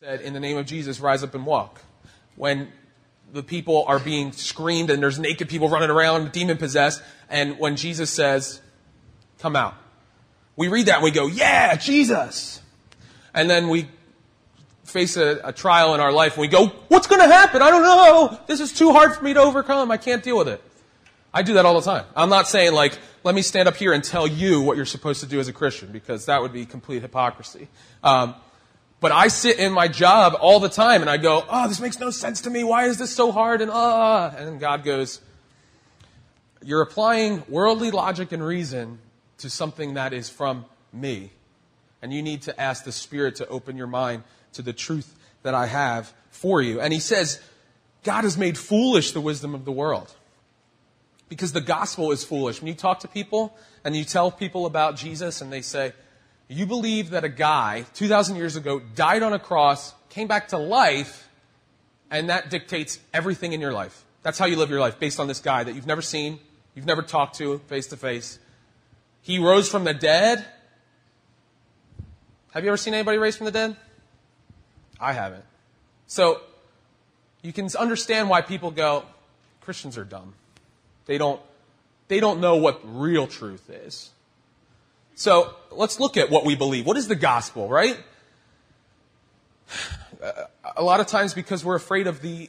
said, "In the name of Jesus, rise up and walk." When the people are being screamed and there's naked people running around, demon-possessed, and when Jesus says, "Come out." We read that and we go, "Yeah, Jesus!" And then we face a trial in our life and we go, "What's going to happen? I don't know. This is too hard for me to overcome. I can't deal with it." I do that all the time. I'm not saying like, let me stand up here and tell you what you're supposed to do as a Christian, because that would be complete hypocrisy. But I sit in my job all the time and I go, "Oh, this makes no sense to me. Why is this so hard?" And God goes, "You're applying worldly logic and reason to something that is from me. And you need to ask the Spirit to open your mind to the truth that I have for you." And he says, God has made foolish the wisdom of the world, because the gospel is foolish. When you talk to people and you tell people about Jesus and they say, "You believe that a guy 2,000 years ago died on a cross, came back to life, and that dictates everything in your life. That's how you live your life, based on this guy that you've never seen, you've never talked to face. He rose from the dead." Have you ever seen anybody raised from the dead? I haven't. So you can understand why people go, "Christians are dumb. They don't know what real truth is." So let's look at what we believe. What is the gospel, right? A lot of times, because we're afraid of the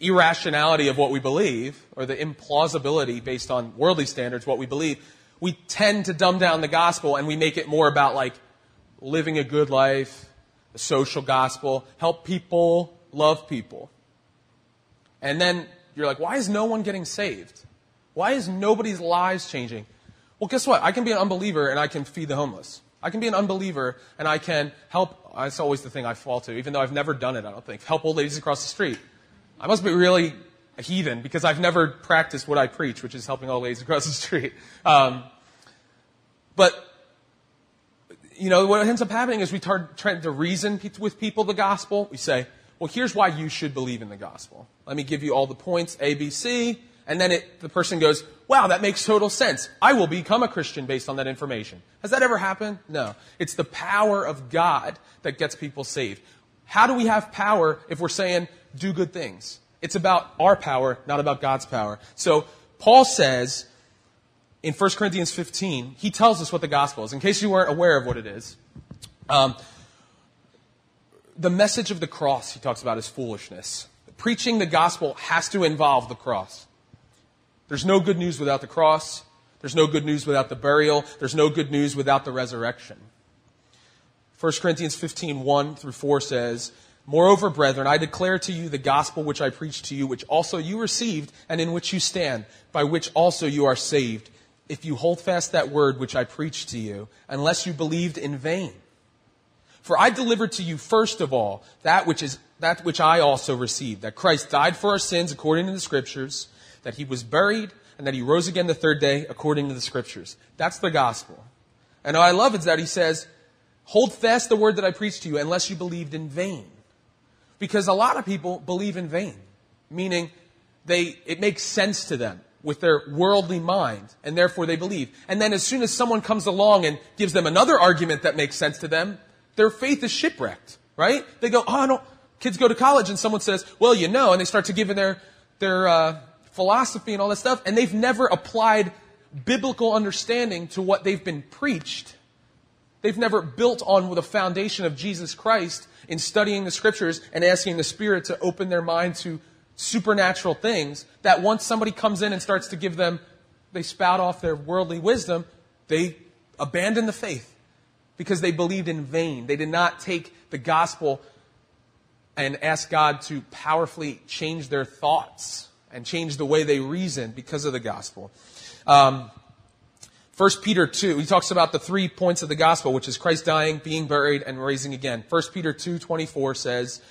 irrationality of what we believe, or the implausibility based on worldly standards, what we believe, we tend to dumb down the gospel and we make it more about like living a good life, a social gospel, help people, love people. And then you're like, "Why is no one getting saved? Why is nobody's lives changing?" Well, guess what? I can be an unbeliever and I can feed the homeless. I can be an unbeliever and I can help. That's always the thing I fall to, even though I've never done it, I don't think. Help old ladies across the street. I must be really a heathen because I've never practiced what I preach, which is helping old ladies across the street. But what ends up happening is we try to reason with people the gospel. We say, "Well, here's why you should believe in the gospel. Let me give you all the points, A, B, C." And then the person goes, "Wow, that makes total sense. I will become a Christian based on that information." Has that ever happened? No. It's the power of God that gets people saved. How do we have power if we're saying, "Do good things"? It's about our power, not about God's power. So Paul says in 1 Corinthians 15, he tells us what the gospel is, in case you weren't aware of what it is. The message of the cross, he talks about, is foolishness. Preaching the gospel has to involve the cross. There's no good news without the cross. There's no good news without the burial. There's no good news without the resurrection. 1 Corinthians 15:1-4 says, "Moreover, brethren, I declare to you the gospel which I preached to you, which also you received, and in which you stand, by which also you are saved, if you hold fast that word which I preached to you, unless you believed in vain. For I delivered to you first of all that which I also received, that Christ died for our sins according to the Scriptures, that he was buried, and that he rose again the third day according to the Scriptures." That's the gospel. And what I love is that he says, "Hold fast the word that I preached to you unless you believed in vain." Because a lot of people believe in vain, meaning it makes sense to them with their worldly mind, and therefore they believe. And then as soon as someone comes along and gives them another argument that makes sense to them, their faith is shipwrecked, right? They go, "Oh, no." Kids go to college and someone says, "Well, you know," and they start to give in their philosophy and all that stuff, and they've never applied biblical understanding to what they've been preached. They've never built on the foundation of Jesus Christ in studying the Scriptures and asking the Spirit to open their mind to supernatural things, that once somebody comes in and starts to give them, they spout off their worldly wisdom, they abandon the faith. Because they believed in vain. They did not take the gospel and ask God to powerfully change their thoughts and change the way they reason because of the gospel. 1 Peter 2, he talks about the 3 points of the gospel, which is Christ dying, being buried, and raising again. 1 Peter 2:24 says,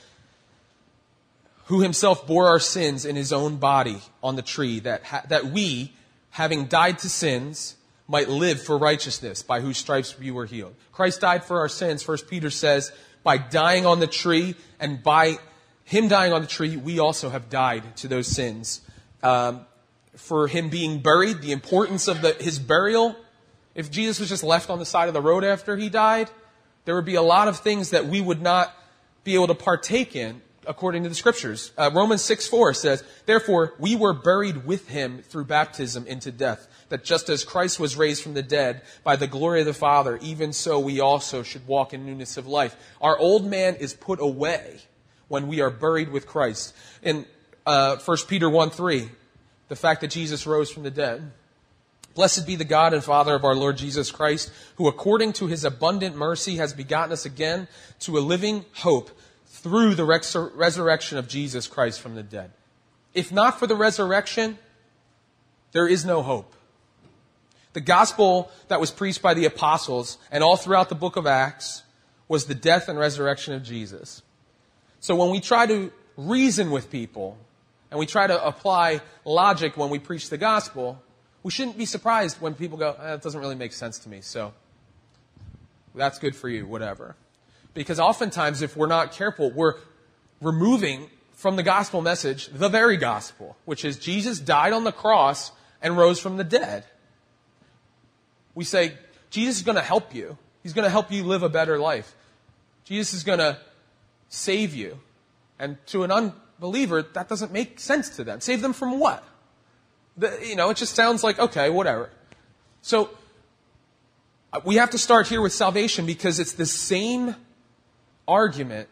"Who himself bore our sins in his own body on the tree, that we, having died to sins, might live for righteousness, by whose stripes we were healed." Christ died for our sins, 1 Peter says, by dying on the tree, and by him dying on the tree, we also have died to those sins. For him being buried, the importance of his burial, if Jesus was just left on the side of the road after he died, there would be a lot of things that we would not be able to partake in according to the Scriptures. Romans 6:4 says, "Therefore we were buried with him through baptism into death, that just as Christ was raised from the dead by the glory of the Father, even so we also should walk in newness of life." Our old man is put away when we are buried with Christ. In 1 Peter 1:3, the fact that Jesus rose from the dead. "Blessed be the God and Father of our Lord Jesus Christ, who according to his abundant mercy has begotten us again to a living hope through the resurrection of Jesus Christ from the dead." If not for the resurrection, there is no hope. The gospel that was preached by the apostles and all throughout the book of Acts was the death and resurrection of Jesus. So when we try to reason with people and we try to apply logic when we preach the gospel, we shouldn't be surprised when people go, "That doesn't really make sense to me, so that's good for you, whatever." Because oftentimes, if we're not careful, we're removing from the gospel message the very gospel, which is Jesus died on the cross and rose from the dead. We say, Jesus is going to help you. He's going to help you live a better life. Jesus is going to save you. And to an unbeliever, that doesn't make sense to them. Save them from what? It just sounds like, okay, whatever. So we have to start here with salvation, because it's the same argument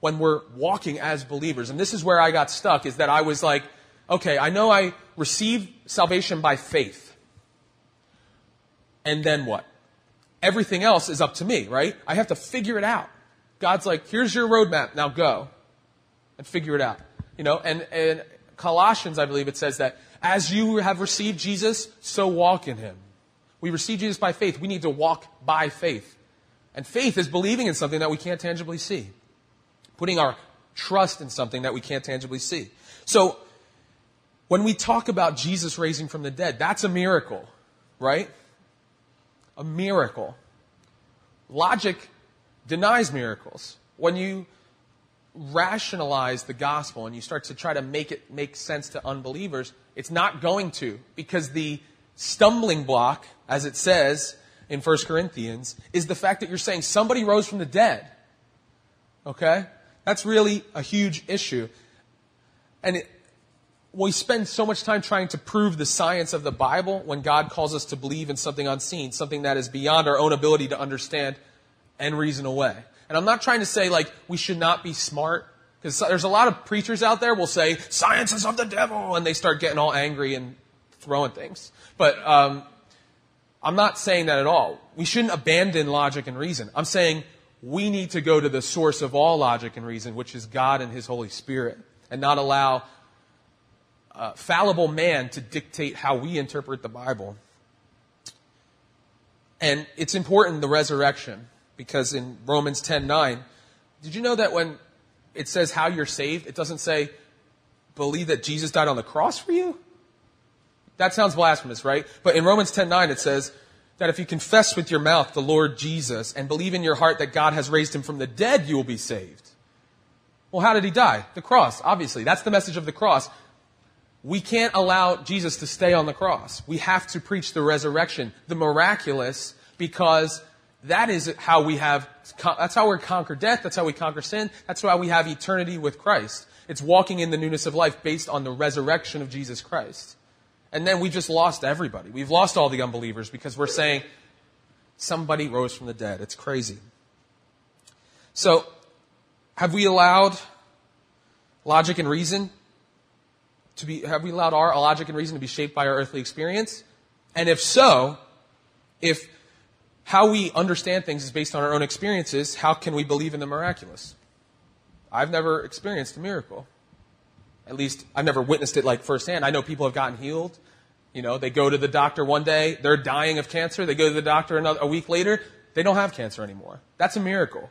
when we're walking as believers. And this is where I got stuck, is that I was like, okay, I know I received salvation by faith. And then what? Everything else is up to me, right? I have to figure it out. God's like, here's your roadmap, now go and figure it out. And Colossians, I believe it says that as you have received Jesus, so walk in him. We receive Jesus by faith. We need to walk by faith. And faith is believing in something that we can't tangibly see. Putting our trust in something that we can't tangibly see. So when we talk about Jesus raising from the dead, that's a miracle, right? A miracle. Logic denies miracles. When you rationalize the gospel and you start to try to make it make sense to unbelievers, it's not going to, because the stumbling block, as it says in 1 Corinthians, is the fact that you're saying somebody rose from the dead. Okay? That's really a huge issue. And we spend so much time trying to prove the science of the Bible when God calls us to believe in something unseen, something that is beyond our own ability to understand and reason away. And I'm not trying to say, we should not be smart, because there's a lot of preachers out there will say, science is of the devil, and they start getting all angry and throwing things. But I'm not saying that at all. We shouldn't abandon logic and reason. I'm saying we need to go to the source of all logic and reason, which is God and his Holy Spirit, and not allow fallible man to dictate how we interpret the Bible. And it's important, the resurrection, because in Romans 10:9, did you know that when it says how you're saved, it doesn't say, believe that Jesus died on the cross for you? That sounds blasphemous, right? But in Romans 10:9 it says that if you confess with your mouth the Lord Jesus and believe in your heart that God has raised him from the dead, you will be saved. Well, how did he die? The cross, obviously. That's the message of the cross. We can't allow Jesus to stay on the cross. We have to preach the resurrection, the miraculous, because that is how that's how we conquer death, that's how we conquer sin, that's why we have eternity with Christ. It's walking in the newness of life based on the resurrection of Jesus Christ. And then we just lost everybody. We've lost all the unbelievers because we're saying somebody rose from the dead. It's crazy. So, have we allowed our logic and reason to be shaped by our earthly experience? And if so, if how we understand things is based on our own experiences, how can we believe in the miraculous? I've never experienced a miracle. At least, I've never witnessed it firsthand. I know people have gotten healed. They go to the doctor one day, they're dying of cancer. They go to the doctor a week later, they don't have cancer anymore. That's a miracle.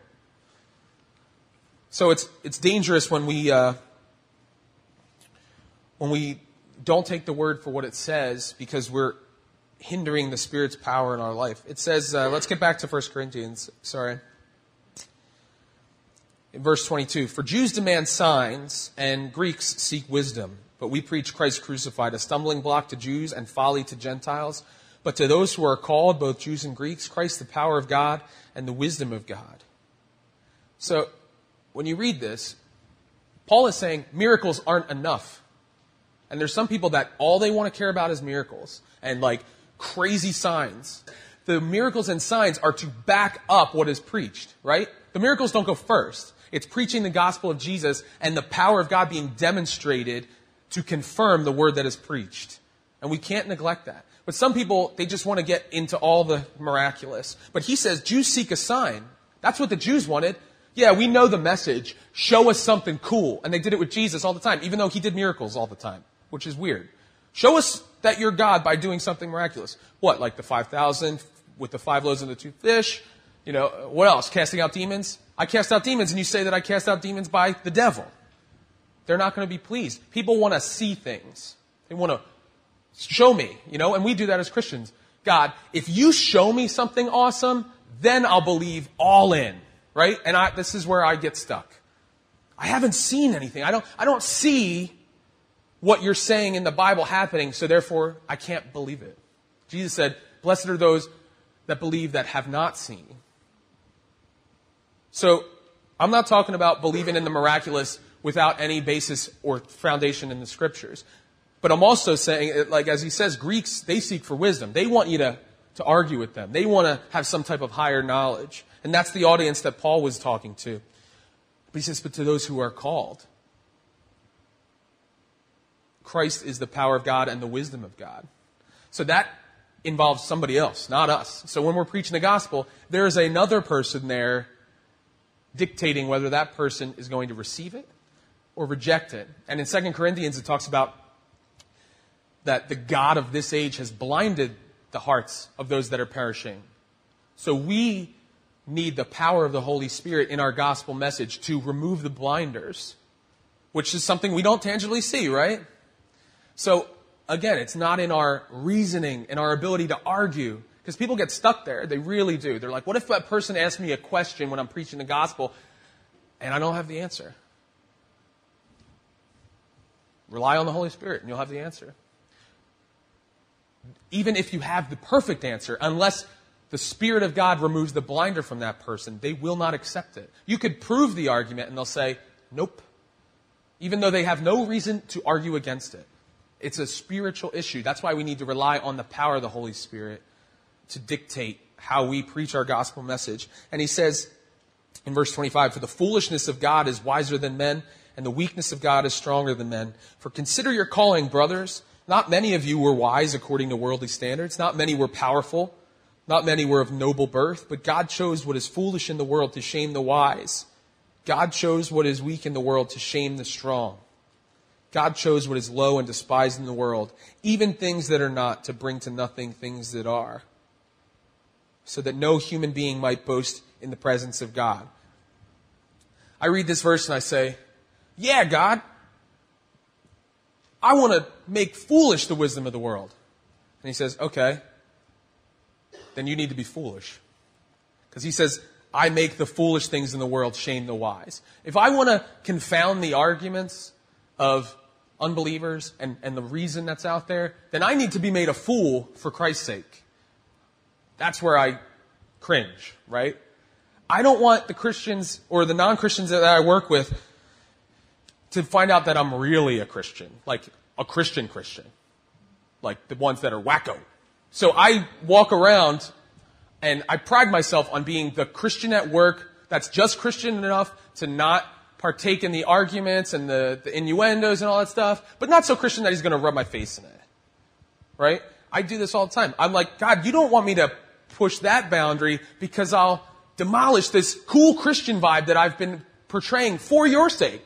So it's dangerous when we don't take the word for what it says, because we're hindering the Spirit's power in our life. It says, let's get back to 1 Corinthians. Sorry. In verse 22, "For Jews demand signs, and Greeks seek wisdom. But we preach Christ crucified, a stumbling block to Jews and folly to Gentiles. But to those who are called, both Jews and Greeks, Christ, the power of God and the wisdom of God. So when you read this, Paul is saying miracles aren't enough. And there's some people that all they want to care about is miracles and like crazy signs. The miracles and signs are to back up what is preached, right? The miracles don't go first. It's preaching the gospel of Jesus and the power of God being demonstrated to confirm the word that is preached. And we can't neglect that. But some people, they just want to get into all the miraculous. But he says, Jews seek a sign. That's what the Jews wanted. Yeah, we know the message. Show us something cool. And they did it with Jesus all the time, even though he did miracles all the time, which is weird. Show us that you're God by doing something miraculous. What, like the 5,000 with the 5 loaves and the 2 fish? You know, what else? Casting out demons? I cast out demons, and you say that I cast out demons by the devil. They're not going to be pleased. People want to see things. They want to show me, you know, and we do that as Christians. God, if you show me something awesome, then I'll believe all in, right? And this is where I get stuck. I haven't seen anything. I don't see what you're saying in the Bible happening, so therefore I can't believe it. Jesus said, blessed are those that believe that have not seen. So I'm not talking about believing in the miraculous without any basis or foundation in the Scriptures. But I'm also saying, like as he says, Greeks, they seek for wisdom. They want you to argue with them. They want to have some type of higher knowledge. And that's the audience that Paul was talking to. But he says, but to those who are called, Christ is the power of God and the wisdom of God. So that involves somebody else, not us. So when we're preaching the gospel, there is another person there dictating whether that person is going to receive it or reject it. And in 2 Corinthians, it talks about that the God of this age has blinded the hearts of those that are perishing. So we need the power of the Holy Spirit in our gospel message to remove the blinders, which is something we don't tangibly see, right? So, again, it's not in our reasoning and our ability to argue, because people get stuck there. They really do. They're like, what if that person asked me a question when I'm preaching the gospel and I don't have the answer? Rely on the Holy Spirit and you'll have the answer. Even if you have the perfect answer, unless the Spirit of God removes the blinder from that person, they will not accept it. You could prove the argument and they'll say, nope, even though they have no reason to argue against it. It's a spiritual issue. That's why we need to rely on the power of the Holy Spirit to dictate how we preach our gospel message. And he says in verse 25, for the foolishness of God is wiser than men, and the weakness of God is stronger than men. For consider your calling, brothers. Not many of you were wise according to worldly standards. Not many were powerful. Not many were of noble birth. But God chose what is foolish in the world to shame the wise. God chose what is weak in the world to shame the strong. God chose what is low and despised in the world, even things that are not, to bring to nothing things that are, so that no human being might boast in the presence of God. I read this verse and I say, yeah, God, I want to make foolish the wisdom of the world. And he says, okay, then you need to be foolish. Because he says, I make the foolish things in the world shame the wise. If I want to confound the arguments of unbelievers and the reason that's out there, then I need to be made a fool for Christ's sake. That's where I cringe, right? I don't want the Christians or the non-Christians that I work with to find out that I'm really a Christian, like a Christian, like the ones that are wacko. So I walk around and I pride myself on being the Christian at work that's just Christian enough to not partake in the arguments and the innuendos and all that stuff, but not so Christian that he's going to rub my face in it, right? I do this all the time. I'm like, God, you don't want me to push that boundary because I'll demolish this cool Christian vibe that I've been portraying for your sake.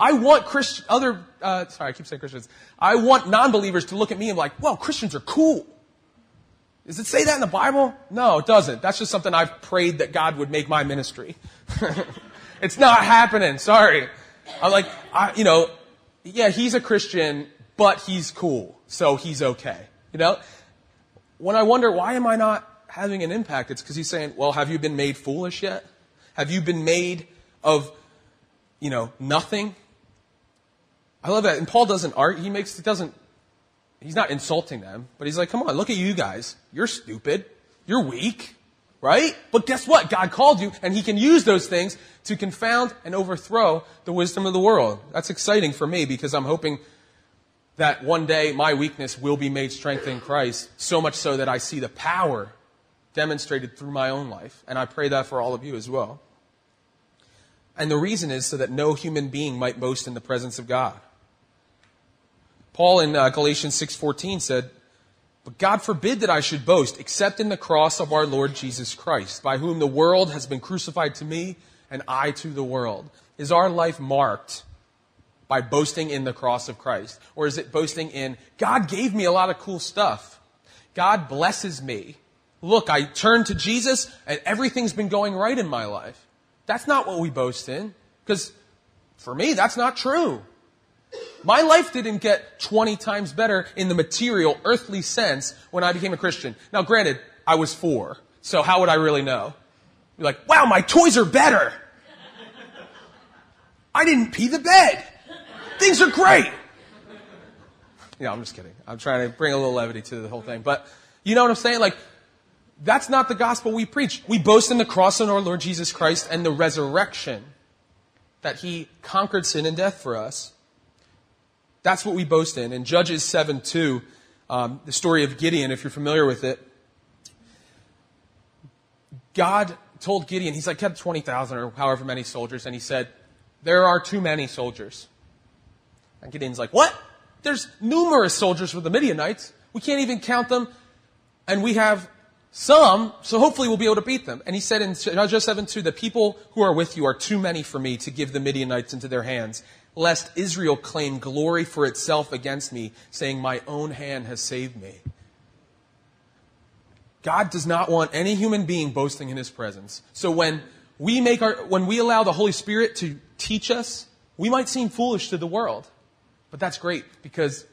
I want I want non-believers to look at me and be like, well, Christians are cool. Does it say that in the Bible? No, it doesn't. That's just something I've prayed that God would make my ministry. It's not happening. Sorry. I'm like, yeah, he's a Christian, but he's cool. So he's okay. You know, when I wonder, why am I not having an impact? It's because he's saying, well, have you been made foolish yet? Have you been made of, nothing? I love that. And Paul doesn't argue. He he's not insulting them, but he's like, come on, look at you guys. You're stupid. You're weak, right? But guess what? God called you, and he can use those things to confound and overthrow the wisdom of the world. That's exciting for me because I'm hoping that one day my weakness will be made strength in Christ, so much so that I see the power demonstrated through my own life. And I pray that for all of you as well. And the reason is so that no human being might boast in the presence of God. Paul in Galatians 6:14 said, "But God forbid that I should boast except in the cross of our Lord Jesus Christ, by whom the world has been crucified to me and I to the world." Is our life marked by boasting in the cross of Christ? Or is it boasting in, God gave me a lot of cool stuff. God blesses me. Look, I turned to Jesus and everything's been going right in my life. That's not what we boast in, because for me, that's not true. My life didn't get 20 times better in the material, earthly sense when I became a Christian. Now, granted, I was 4, so how would I really know? You're like, wow, my toys are better. I didn't pee the bed. Things are great. You know, I'm just kidding. I'm trying to bring a little levity to the whole thing. But you know what I'm saying? Like, that's not the gospel we preach. We boast in the cross of our Lord Jesus Christ and the resurrection, that he conquered sin and death for us. That's what we boast in. In Judges 7:2, the story of Gideon, if you're familiar with it, God told Gideon, he's like, kept 20,000 or however many soldiers, and he said, there are too many soldiers. And Gideon's like, what? There's numerous soldiers with the Midianites. We can't even count them, and we have some, so hopefully we'll be able to beat them. And he said in Judges 7:2, the people who are with you are too many for me to give the Midianites into their hands, lest Israel claim glory for itself against me, saying, my own hand has saved me. God does not want any human being boasting in his presence. So when we allow the Holy Spirit to teach us, we might seem foolish to the world. But that's great, because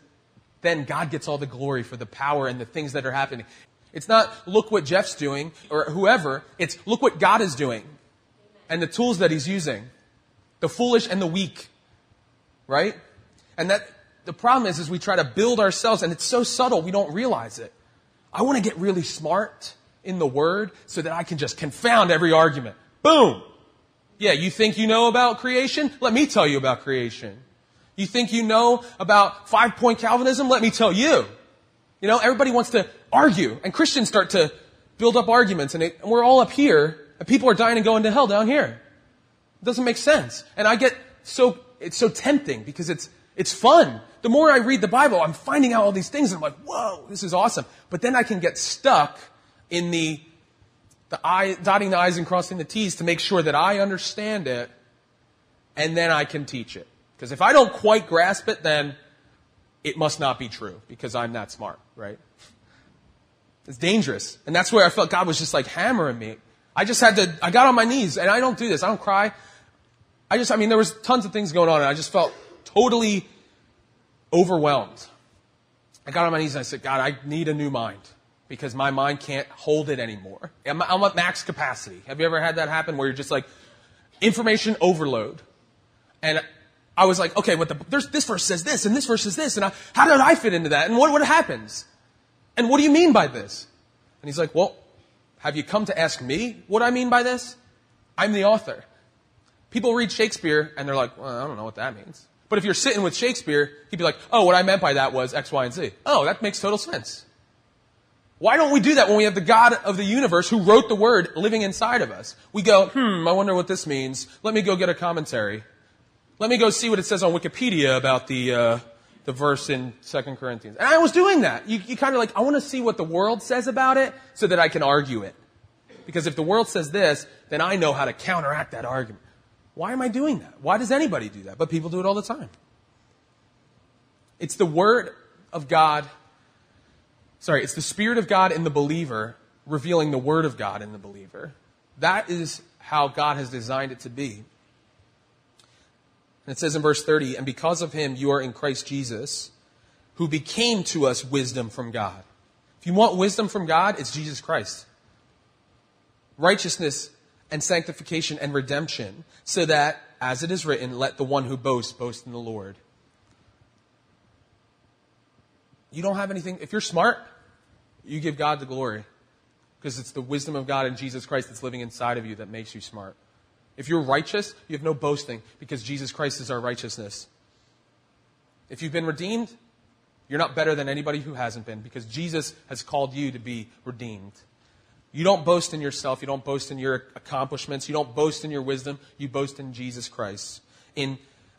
then God gets all the glory for the power and the things that are happening. It's not, look what Jeff's doing, or whoever. It's, look what God is doing. And the tools that he's using. The foolish and the weak. Right? And that the problem is we try to build ourselves, and it's so subtle we don't realize it. I want to get really smart in the Word so that I can just confound every argument. Boom! Yeah, you think you know about creation? Let me tell you about creation. You think you know about 5-point Calvinism? Let me tell you. You know, everybody wants to argue, and Christians start to build up arguments, and we're all up here, and people are dying and going to hell down here. It doesn't make sense. And it's so tempting, because it's fun. The more I read the Bible, I'm finding out all these things, and I'm like, whoa, this is awesome. But then I can get stuck in the dotting the I's and crossing the T's to make sure that I understand it, and then I can teach it. Because if I don't quite grasp it, then it must not be true, because I'm not smart, right? It's dangerous. And that's where I felt God was just like hammering me. I got on my knees, and I don't do this. I don't cry. There was tons of things going on, and I just felt totally overwhelmed. I got on my knees, and I said, God, I need a new mind, because my mind can't hold it anymore. I'm at max capacity. Have you ever had that happen where you're just like, information overload? And I was like, okay, this verse says this, and this verse says this, and how did I fit into that? And what happens? And what do you mean by this? And he's like, well, have you come to ask me what I mean by this? I'm the author. People read Shakespeare, and they're like, well, I don't know what that means. But if you're sitting with Shakespeare, he'd be like, oh, what I meant by that was X, Y, and Z. Oh, that makes total sense. Why don't we do that when we have the God of the universe who wrote the Word living inside of us? We go, I wonder what this means. Let me go get a commentary. Let me go see what it says on Wikipedia about the verse in 2 Corinthians. And I was doing that. You kind of like, I want to see what the world says about it so that I can argue it. Because if the world says this, then I know how to counteract that argument. Why am I doing that? Why does anybody do that? But people do it all the time. It's the Word of God. Sorry, it's the Spirit of God in the believer revealing the Word of God in the believer. That is how God has designed it to be. And it says in verse 30, and because of him you are in Christ Jesus, who became to us wisdom from God. If you want wisdom from God, it's Jesus Christ. Righteousness and sanctification and redemption, so that, as it is written, let the one who boasts boast in the Lord. You don't have anything. If you're smart, you give God the glory because it's the wisdom of God in Jesus Christ that's living inside of you that makes you smart. If you're righteous, you have no boasting because Jesus Christ is our righteousness. If you've been redeemed, you're not better than anybody who hasn't been because Jesus has called you to be redeemed. You don't boast in yourself. You don't boast in your accomplishments. You don't boast in your wisdom. You boast in Jesus Christ.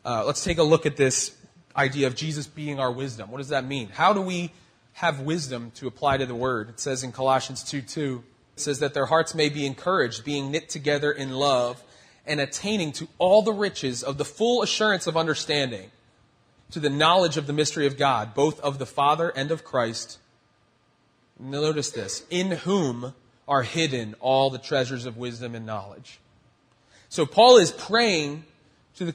Let's take a look at this idea of Jesus being our wisdom. What does that mean? How do we have wisdom to apply to the word? It says in Colossians 2:2, it says that their hearts may be encouraged, being knit together in love and attaining to all the riches of the full assurance of understanding, to the knowledge of the mystery of God, both of the Father and of Christ. Notice this, in whom are hidden all the treasures of wisdom and knowledge. So Paul is praying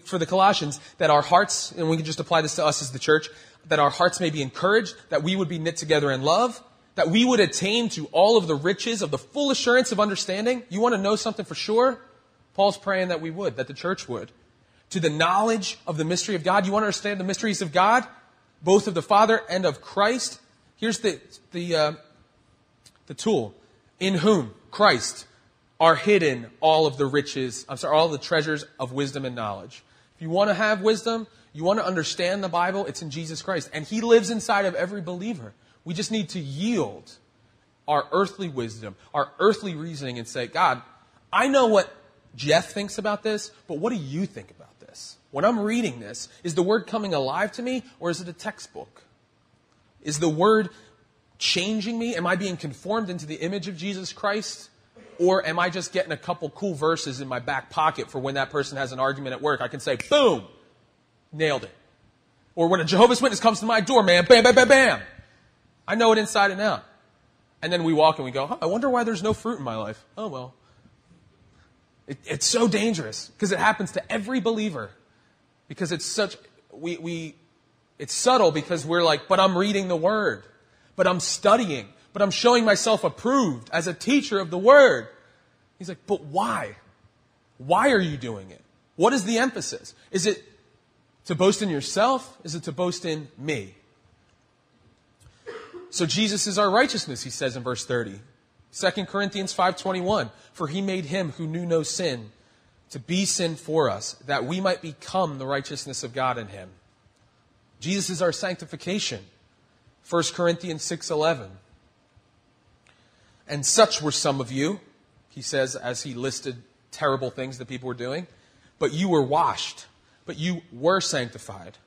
for the Colossians that our hearts, and we can just apply this to us as the church, that our hearts may be encouraged, that we would be knit together in love, that we would attain to all of the riches of the full assurance of understanding. You want to know something for sure? Paul's praying that we would, that the church would. To the knowledge of the mystery of God. You want to understand the mysteries of God, both of the Father and of Christ? Here's the tool. In whom, Christ, are hidden all of the riches, all the treasures of wisdom and knowledge. If you want to have wisdom, you want to understand the Bible, it's in Jesus Christ. And He lives inside of every believer. We just need to yield our earthly wisdom, our earthly reasoning, and say, God, I know what Jeff thinks about this, but what do you think about this? When I'm reading this, is the word coming alive to me, or is it a textbook? Is the word changing me? Am I being conformed into the image of Jesus Christ? Or am I just getting a couple cool verses in my back pocket for when that person has an argument at work? I can say, boom, nailed it. Or when a Jehovah's Witness comes to my door, man, bam, bam, bam, bam. I know it inside and out. And then we walk and we go, oh, I wonder why there's no fruit in my life. Oh, well. It's so dangerous because it happens to every believer because it's such, it's subtle because we're like, but I'm reading the word, but I'm studying, but I'm showing myself approved as a teacher of the word. He's like, but why? Why are you doing it? What is the emphasis? Is it to boast in yourself? Is it to boast in me? So Jesus is our righteousness, he says in verse 30. 2 Corinthians 5:21, for he made him who knew no sin to be sin for us, that we might become the righteousness of God in him. Jesus is our sanctification. 1 Corinthians 6:11. And such were some of you, he says, as he listed terrible things that people were doing, but you were washed, but you were sanctified,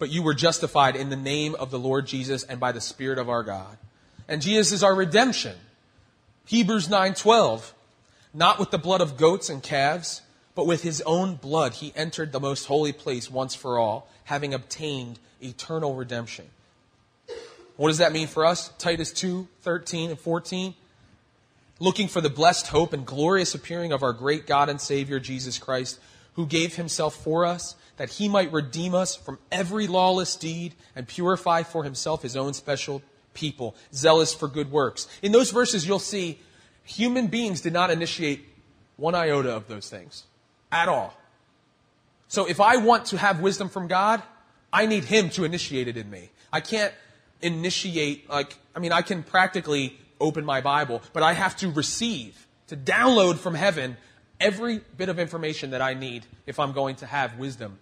but you were justified in the name of the Lord Jesus and by the Spirit of our God. And Jesus is our redemption. Hebrews 9:12, not with the blood of goats and calves, but with his own blood he entered the most holy place once for all, having obtained eternal redemption. What does that mean for us? Titus 2:13 and 14, looking for the blessed hope and glorious appearing of our great God and Savior Jesus Christ, who gave himself for us, that he might redeem us from every lawless deed and purify for himself his own special people, zealous for good works. In those verses, you'll see human beings did not initiate one iota of those things at all. So if I want to have wisdom from God, I need him to initiate it in me. I can't initiate, I can practically open my Bible, but I have to receive, to download from heaven every bit of information that I need if I'm going to have wisdom.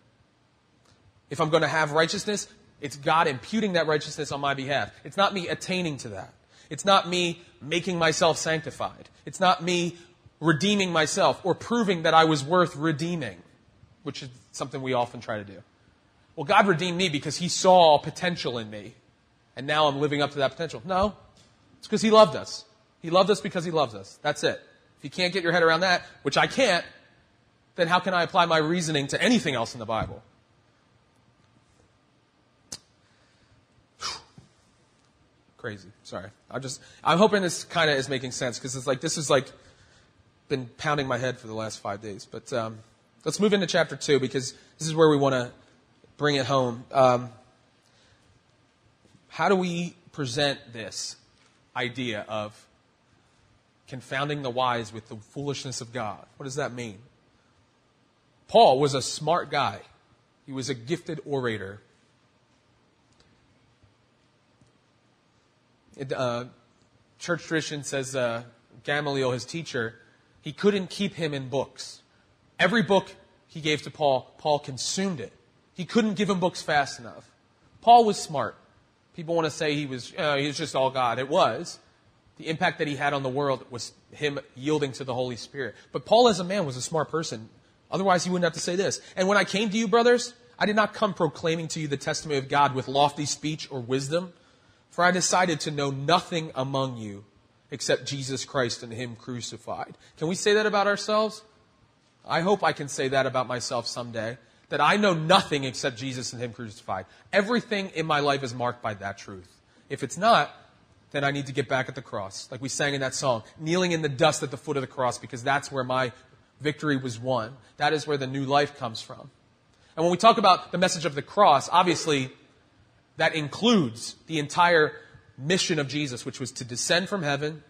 If I'm going to have righteousness, it's God imputing that righteousness on my behalf. It's not me attaining to that. It's not me making myself sanctified. It's not me redeeming myself or proving that I was worth redeeming, which is something we often try to do. Well, God redeemed me because he saw potential in me, and now I'm living up to that potential. No, it's because he loved us. He loved us because he loves us. That's it. If you can't get your head around that, which I can't, then how can I apply my reasoning to anything else in the Bible? Crazy. Sorry. I'm hoping this kind of is making sense because this is been pounding my head for the last 5 days. But let's move into chapter 2 because this is where we want to bring it home. How do we present this idea of confounding the wise with the foolishness of God? What does that mean? Paul was a smart guy. He was a gifted orator. Church tradition says Gamaliel, his teacher, he couldn't keep him in books. Every book he gave to Paul, Paul consumed it. He couldn't give him books fast enough. Paul was smart. People want to say he was just all God. It was. The impact that he had on the world was him yielding to the Holy Spirit. But Paul as a man was a smart person. Otherwise, he wouldn't have to say this. And when I came to you, brothers, I did not come proclaiming to you the testimony of God with lofty speech or wisdom. For I decided to know nothing among you except Jesus Christ and him crucified. Can we say that about ourselves? I hope I can say that about myself someday. That I know nothing except Jesus and him crucified. Everything in my life is marked by that truth. If it's not, then I need to get back at the cross. Like we sang in that song, kneeling in the dust at the foot of the cross, because that's where my victory was won. That is where the new life comes from. And when we talk about the message of the cross, obviously that includes the entire mission of Jesus, which was to descend from heaven,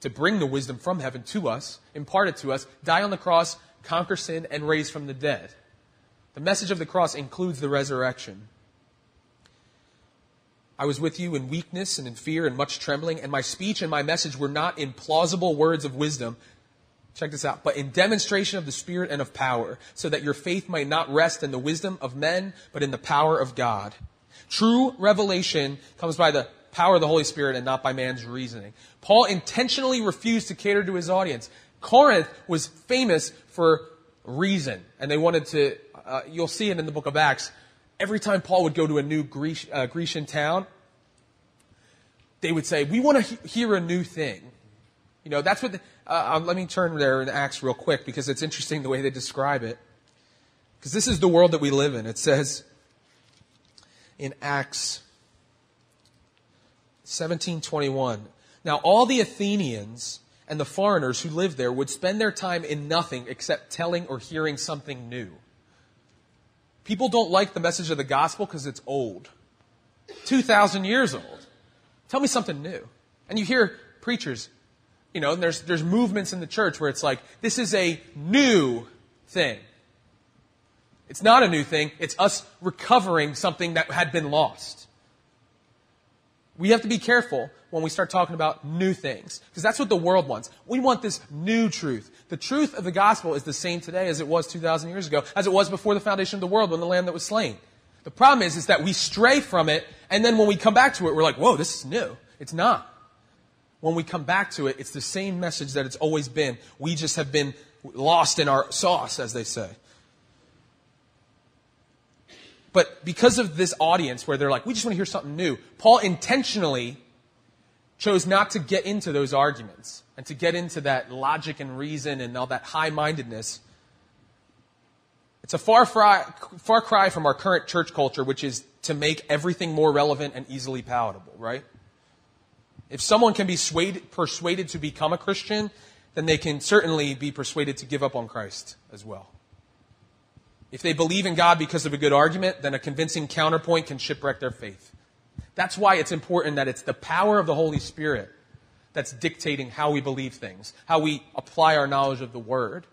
to bring the wisdom from heaven to us, impart it to us, die on the cross, conquer sin, and raise from the dead. The message of the cross includes the resurrection. I was with you in weakness and in fear and much trembling, and my speech and my message were not in plausible words of wisdom, check this out, but in demonstration of the Spirit and of power, so that your faith might not rest in the wisdom of men, but in the power of God. True revelation comes by the power of the Holy Spirit and not by man's reasoning. Paul intentionally refused to cater to his audience. Corinth was famous for reason, and they wanted to, you'll see it in the book of Acts, every time Paul would go to a new Grecian town, they would say, we want to hear a new thing. You know, that's what... let me turn there in Acts real quick, because it's interesting the way they describe it. Because this is the world that we live in. It says in Acts 17:21, now all the Athenians and the foreigners who lived there would spend their time in nothing except telling or hearing something new. People don't like the message of the gospel because it's old. 2,000 years old. Tell me something new. And you hear preachers... You know, and there's movements in the church where it's like, this is a new thing. It's not a new thing. It's us recovering something that had been lost. We have to be careful when we start talking about new things, because that's what the world wants. We want this new truth. The truth of the gospel is the same today as it was 2,000 years ago, as it was before the foundation of the world when the Lamb that was slain. The problem is that we stray from it, and then when we come back to it, we're like, whoa, this is new. It's not. When we come back to it, it's the same message that it's always been. We just have been lost in our sauce, as they say. But because of this audience where they're like, we just want to hear something new, Paul intentionally chose not to get into those arguments and to get into that logic and reason and all that high-mindedness. It's a far cry from our current church culture, which is to make everything more relevant and easily palatable, right? If someone can be persuaded to become a Christian, then they can certainly be persuaded to give up on Christ as well. If they believe in God because of a good argument, then a convincing counterpoint can shipwreck their faith. That's why it's important that it's the power of the Holy Spirit that's dictating how we believe things, how we apply our knowledge of the Word.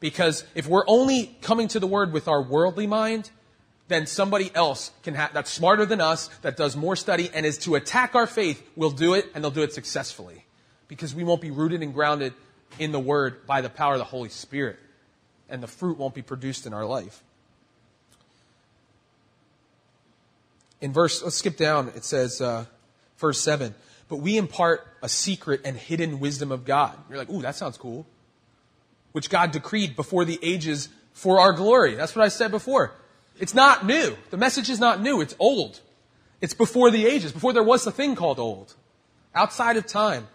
Because if we're only coming to the Word with our worldly mind, then somebody else can that's smarter than us, that does more study, and is to attack our faith, will do it, and they'll do it successfully. Because we won't be rooted and grounded in the Word by the power of the Holy Spirit. And the fruit won't be produced in our life. In verse, let's skip down, it says, verse 7, but we impart a secret and hidden wisdom of God. You're like, ooh, that sounds cool. Which God decreed before the ages for our glory. That's what I said before. It's not new. The message is not new. It's old. It's before the ages, before there was a thing called old. Outside of time.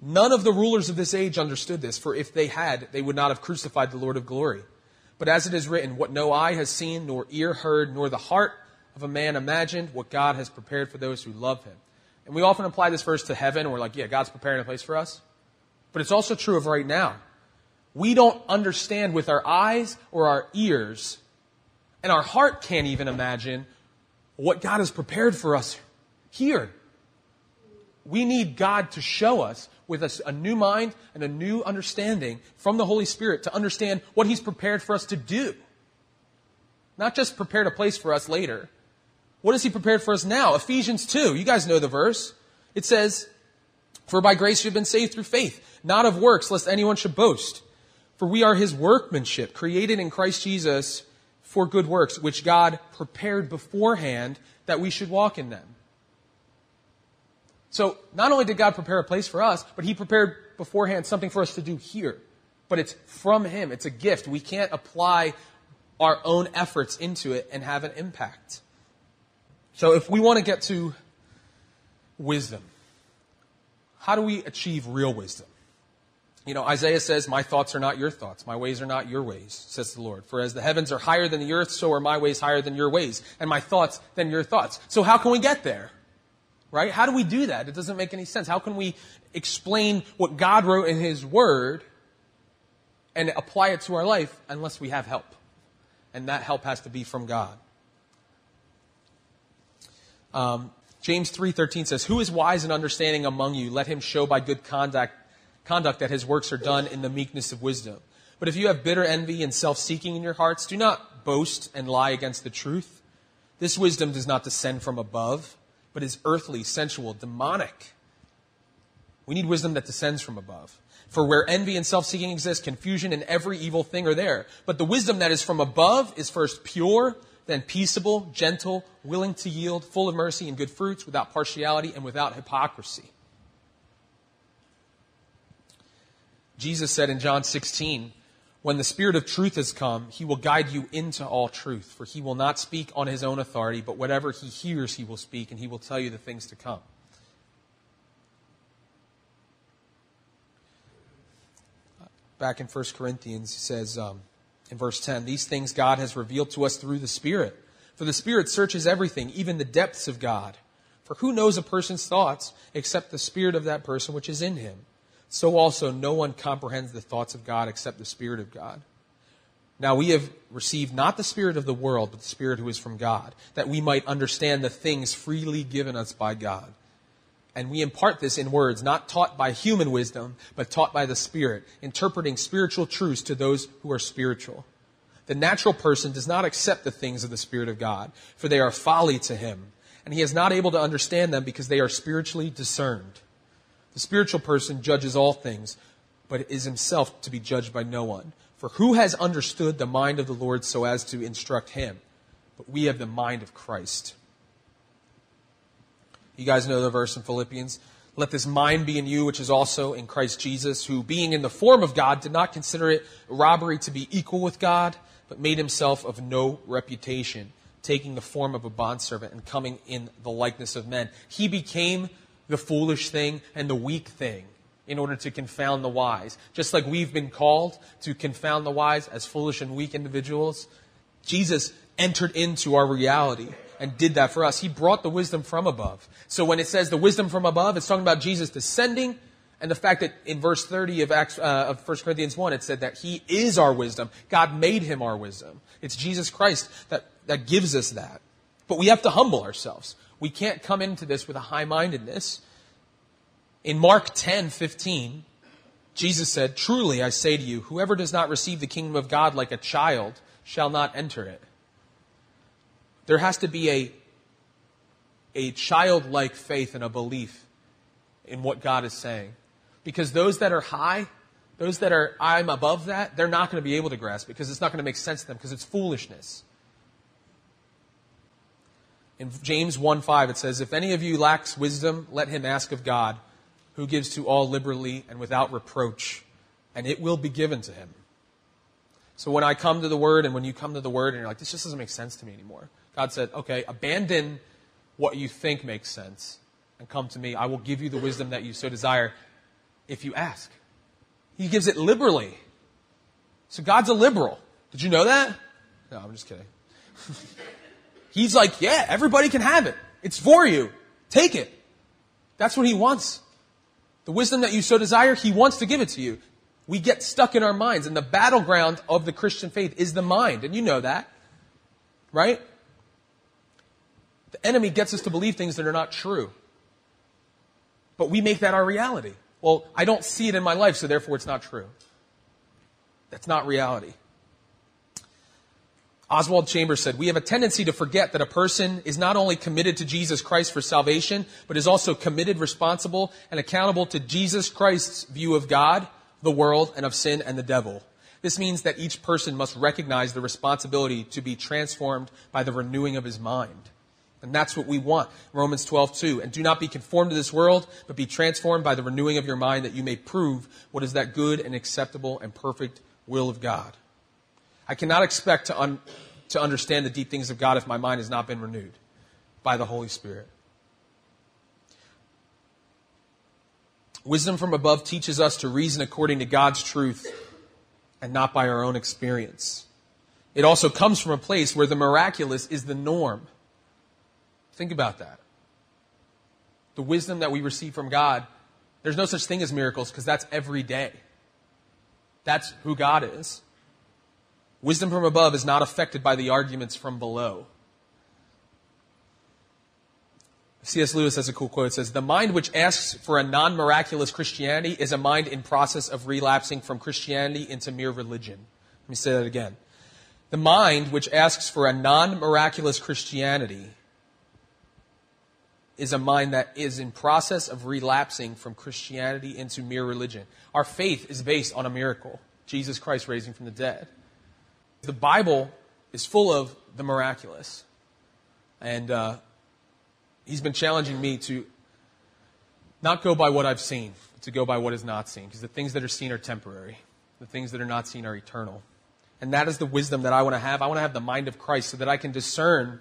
None of the rulers of this age understood this, for if they had, they would not have crucified the Lord of glory. But as it is written, what no eye has seen, nor ear heard, nor the heart of a man imagined, what God has prepared for those who love him. And we often apply this verse to heaven, and we're like, yeah, God's preparing a place for us. But it's also true of right now. We don't understand with our eyes or our ears, and our heart can't even imagine what God has prepared for us here. We need God to show us with a new mind and a new understanding from the Holy Spirit to understand what he's prepared for us to do. Not just prepared a place for us later. What has he prepared for us now? Ephesians 2. You guys know the verse. It says, "For by grace you've been saved through faith, not of works, lest anyone should boast. For we are his workmanship, created in Christ Jesus for good works, which God prepared beforehand that we should walk in them." So not only did God prepare a place for us, but he prepared beforehand something for us to do here. But it's from him. It's a gift. We can't apply our own efforts into it and have an impact. So if we want to get to wisdom, how do we achieve real wisdom? You know, Isaiah says, "My thoughts are not your thoughts. My ways are not your ways, says the Lord. For as the heavens are higher than the earth, so are my ways higher than your ways, and my thoughts than your thoughts." So how can we get there? Right? How do we do that? It doesn't make any sense. How can we explain what God wrote in his word and apply it to our life unless we have help? And that help has to be from God. James 3:13 says, "Who is wise and understanding among you? Let him show by good conduct that his works are done in the meekness of wisdom. But if you have bitter envy and self-seeking in your hearts, do not boast and lie against the truth. This wisdom does not descend from above, but is earthly, sensual, demonic." We need wisdom that descends from above. "For where envy and self-seeking exist, confusion and every evil thing are there. But the wisdom that is from above is first pure, then peaceable, gentle, willing to yield, full of mercy and good fruits, without partiality and without hypocrisy." Jesus said in John 16, "When the Spirit of truth has come, he will guide you into all truth. For he will not speak on his own authority, but whatever he hears he will speak, and he will tell you the things to come." Back in 1 Corinthians, he says in verse 10, "These things God has revealed to us through the Spirit. For the Spirit searches everything, even the depths of God. For who knows a person's thoughts except the spirit of that person which is in him? So also no one comprehends the thoughts of God except the Spirit of God. Now we have received not the spirit of the world, but the Spirit who is from God, that we might understand the things freely given us by God. And we impart this in words, not taught by human wisdom, but taught by the Spirit, interpreting spiritual truths to those who are spiritual. The natural person does not accept the things of the Spirit of God, for they are folly to him, and he is not able to understand them because they are spiritually discerned. The spiritual person judges all things, but is himself to be judged by no one. For who has understood the mind of the Lord so as to instruct him? But we have the mind of Christ." You guys know the verse in Philippians. "Let this mind be in you, which is also in Christ Jesus, who being in the form of God, did not consider it robbery to be equal with God, but made himself of no reputation, taking the form of a bondservant and coming in the likeness of men. He became the foolish thing and the weak thing in order to confound the wise." Just like we've been called to confound the wise as foolish and weak individuals, Jesus entered into our reality and did that for us. He brought the wisdom from above. So when it says the wisdom from above, it's talking about Jesus descending, and the fact that in verse 30 of 1 Corinthians 1, it said that he is our wisdom. God made him our wisdom. It's Jesus Christ that gives us that. But we have to humble ourselves. We can't come into this with a high-mindedness. In Mark 10:15, Jesus said, "Truly I say to you, whoever does not receive the kingdom of God like a child shall not enter it." There has to be a childlike faith and a belief in what God is saying. Because those that are high, those that are I'm above that, they're not going to be able to grasp it because it's not going to make sense to them because it's foolishness. In James 1:5, it says, "If any of you lacks wisdom, let him ask of God, who gives to all liberally and without reproach, and it will be given to him." So when I come to the Word and when you come to the Word and you're like, "This just doesn't make sense to me anymore," God said, "Okay, abandon what you think makes sense and come to me. I will give you the wisdom that you so desire if you ask." He gives it liberally. So God's a liberal. Did you know that? No, I'm just kidding. He's like, "Yeah, everybody can have it. It's for you. Take it." That's what he wants. The wisdom that you so desire, he wants to give it to you. We get stuck in our minds, and the battleground of the Christian faith is the mind, and you know that, right? The enemy gets us to believe things that are not true, but we make that our reality. Well, I don't see it in my life, so therefore it's not true. That's not reality. Oswald Chambers said, "We have a tendency to forget that a person is not only committed to Jesus Christ for salvation, but is also committed, responsible, and accountable to Jesus Christ's view of God, the world, and of sin and the devil. This means that each person must recognize the responsibility to be transformed by the renewing of his mind." And that's what we want. Romans 12:2. "And do not be conformed to this world, but be transformed by the renewing of your mind, that you may prove what is that good and acceptable and perfect will of God." I cannot expect to understand the deep things of God if my mind has not been renewed by the Holy Spirit. Wisdom from above teaches us to reason according to God's truth and not by our own experience. It also comes from a place where the miraculous is the norm. Think about that. The wisdom that we receive from God, there's no such thing as miracles, because that's every day. That's who God is. Wisdom from above is not affected by the arguments from below. C.S. Lewis has a cool quote. It says, "The mind which asks for a non-miraculous Christianity is a mind in process of relapsing from Christianity into mere religion." Let me say that again. The mind which asks for a non-miraculous Christianity is a mind that is in process of relapsing from Christianity into mere religion. Our faith is based on a miracle, Jesus Christ raising from the dead. The Bible is full of the miraculous. And he's been challenging me to not go by what I've seen, but to go by what is not seen. Because the things that are seen are temporary. The things that are not seen are eternal. And that is the wisdom that I want to have. I want to have the mind of Christ so that I can discern.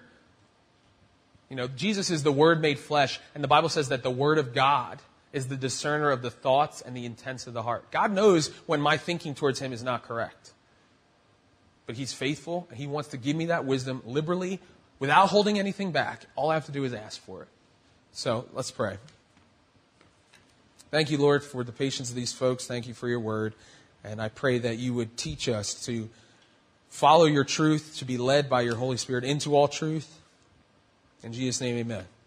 You know, Jesus is the Word made flesh, and the Bible says that the Word of God is the discerner of the thoughts and the intents of the heart. God knows when my thinking towards Him is not correct. But He's faithful, and He wants to give me that wisdom liberally, without holding anything back. All I have to do is ask for it. So, let's pray. Thank you, Lord, for the patience of these folks. Thank you for your Word. And I pray that you would teach us to follow your truth, to be led by your Holy Spirit into all truth. In Jesus' name, amen.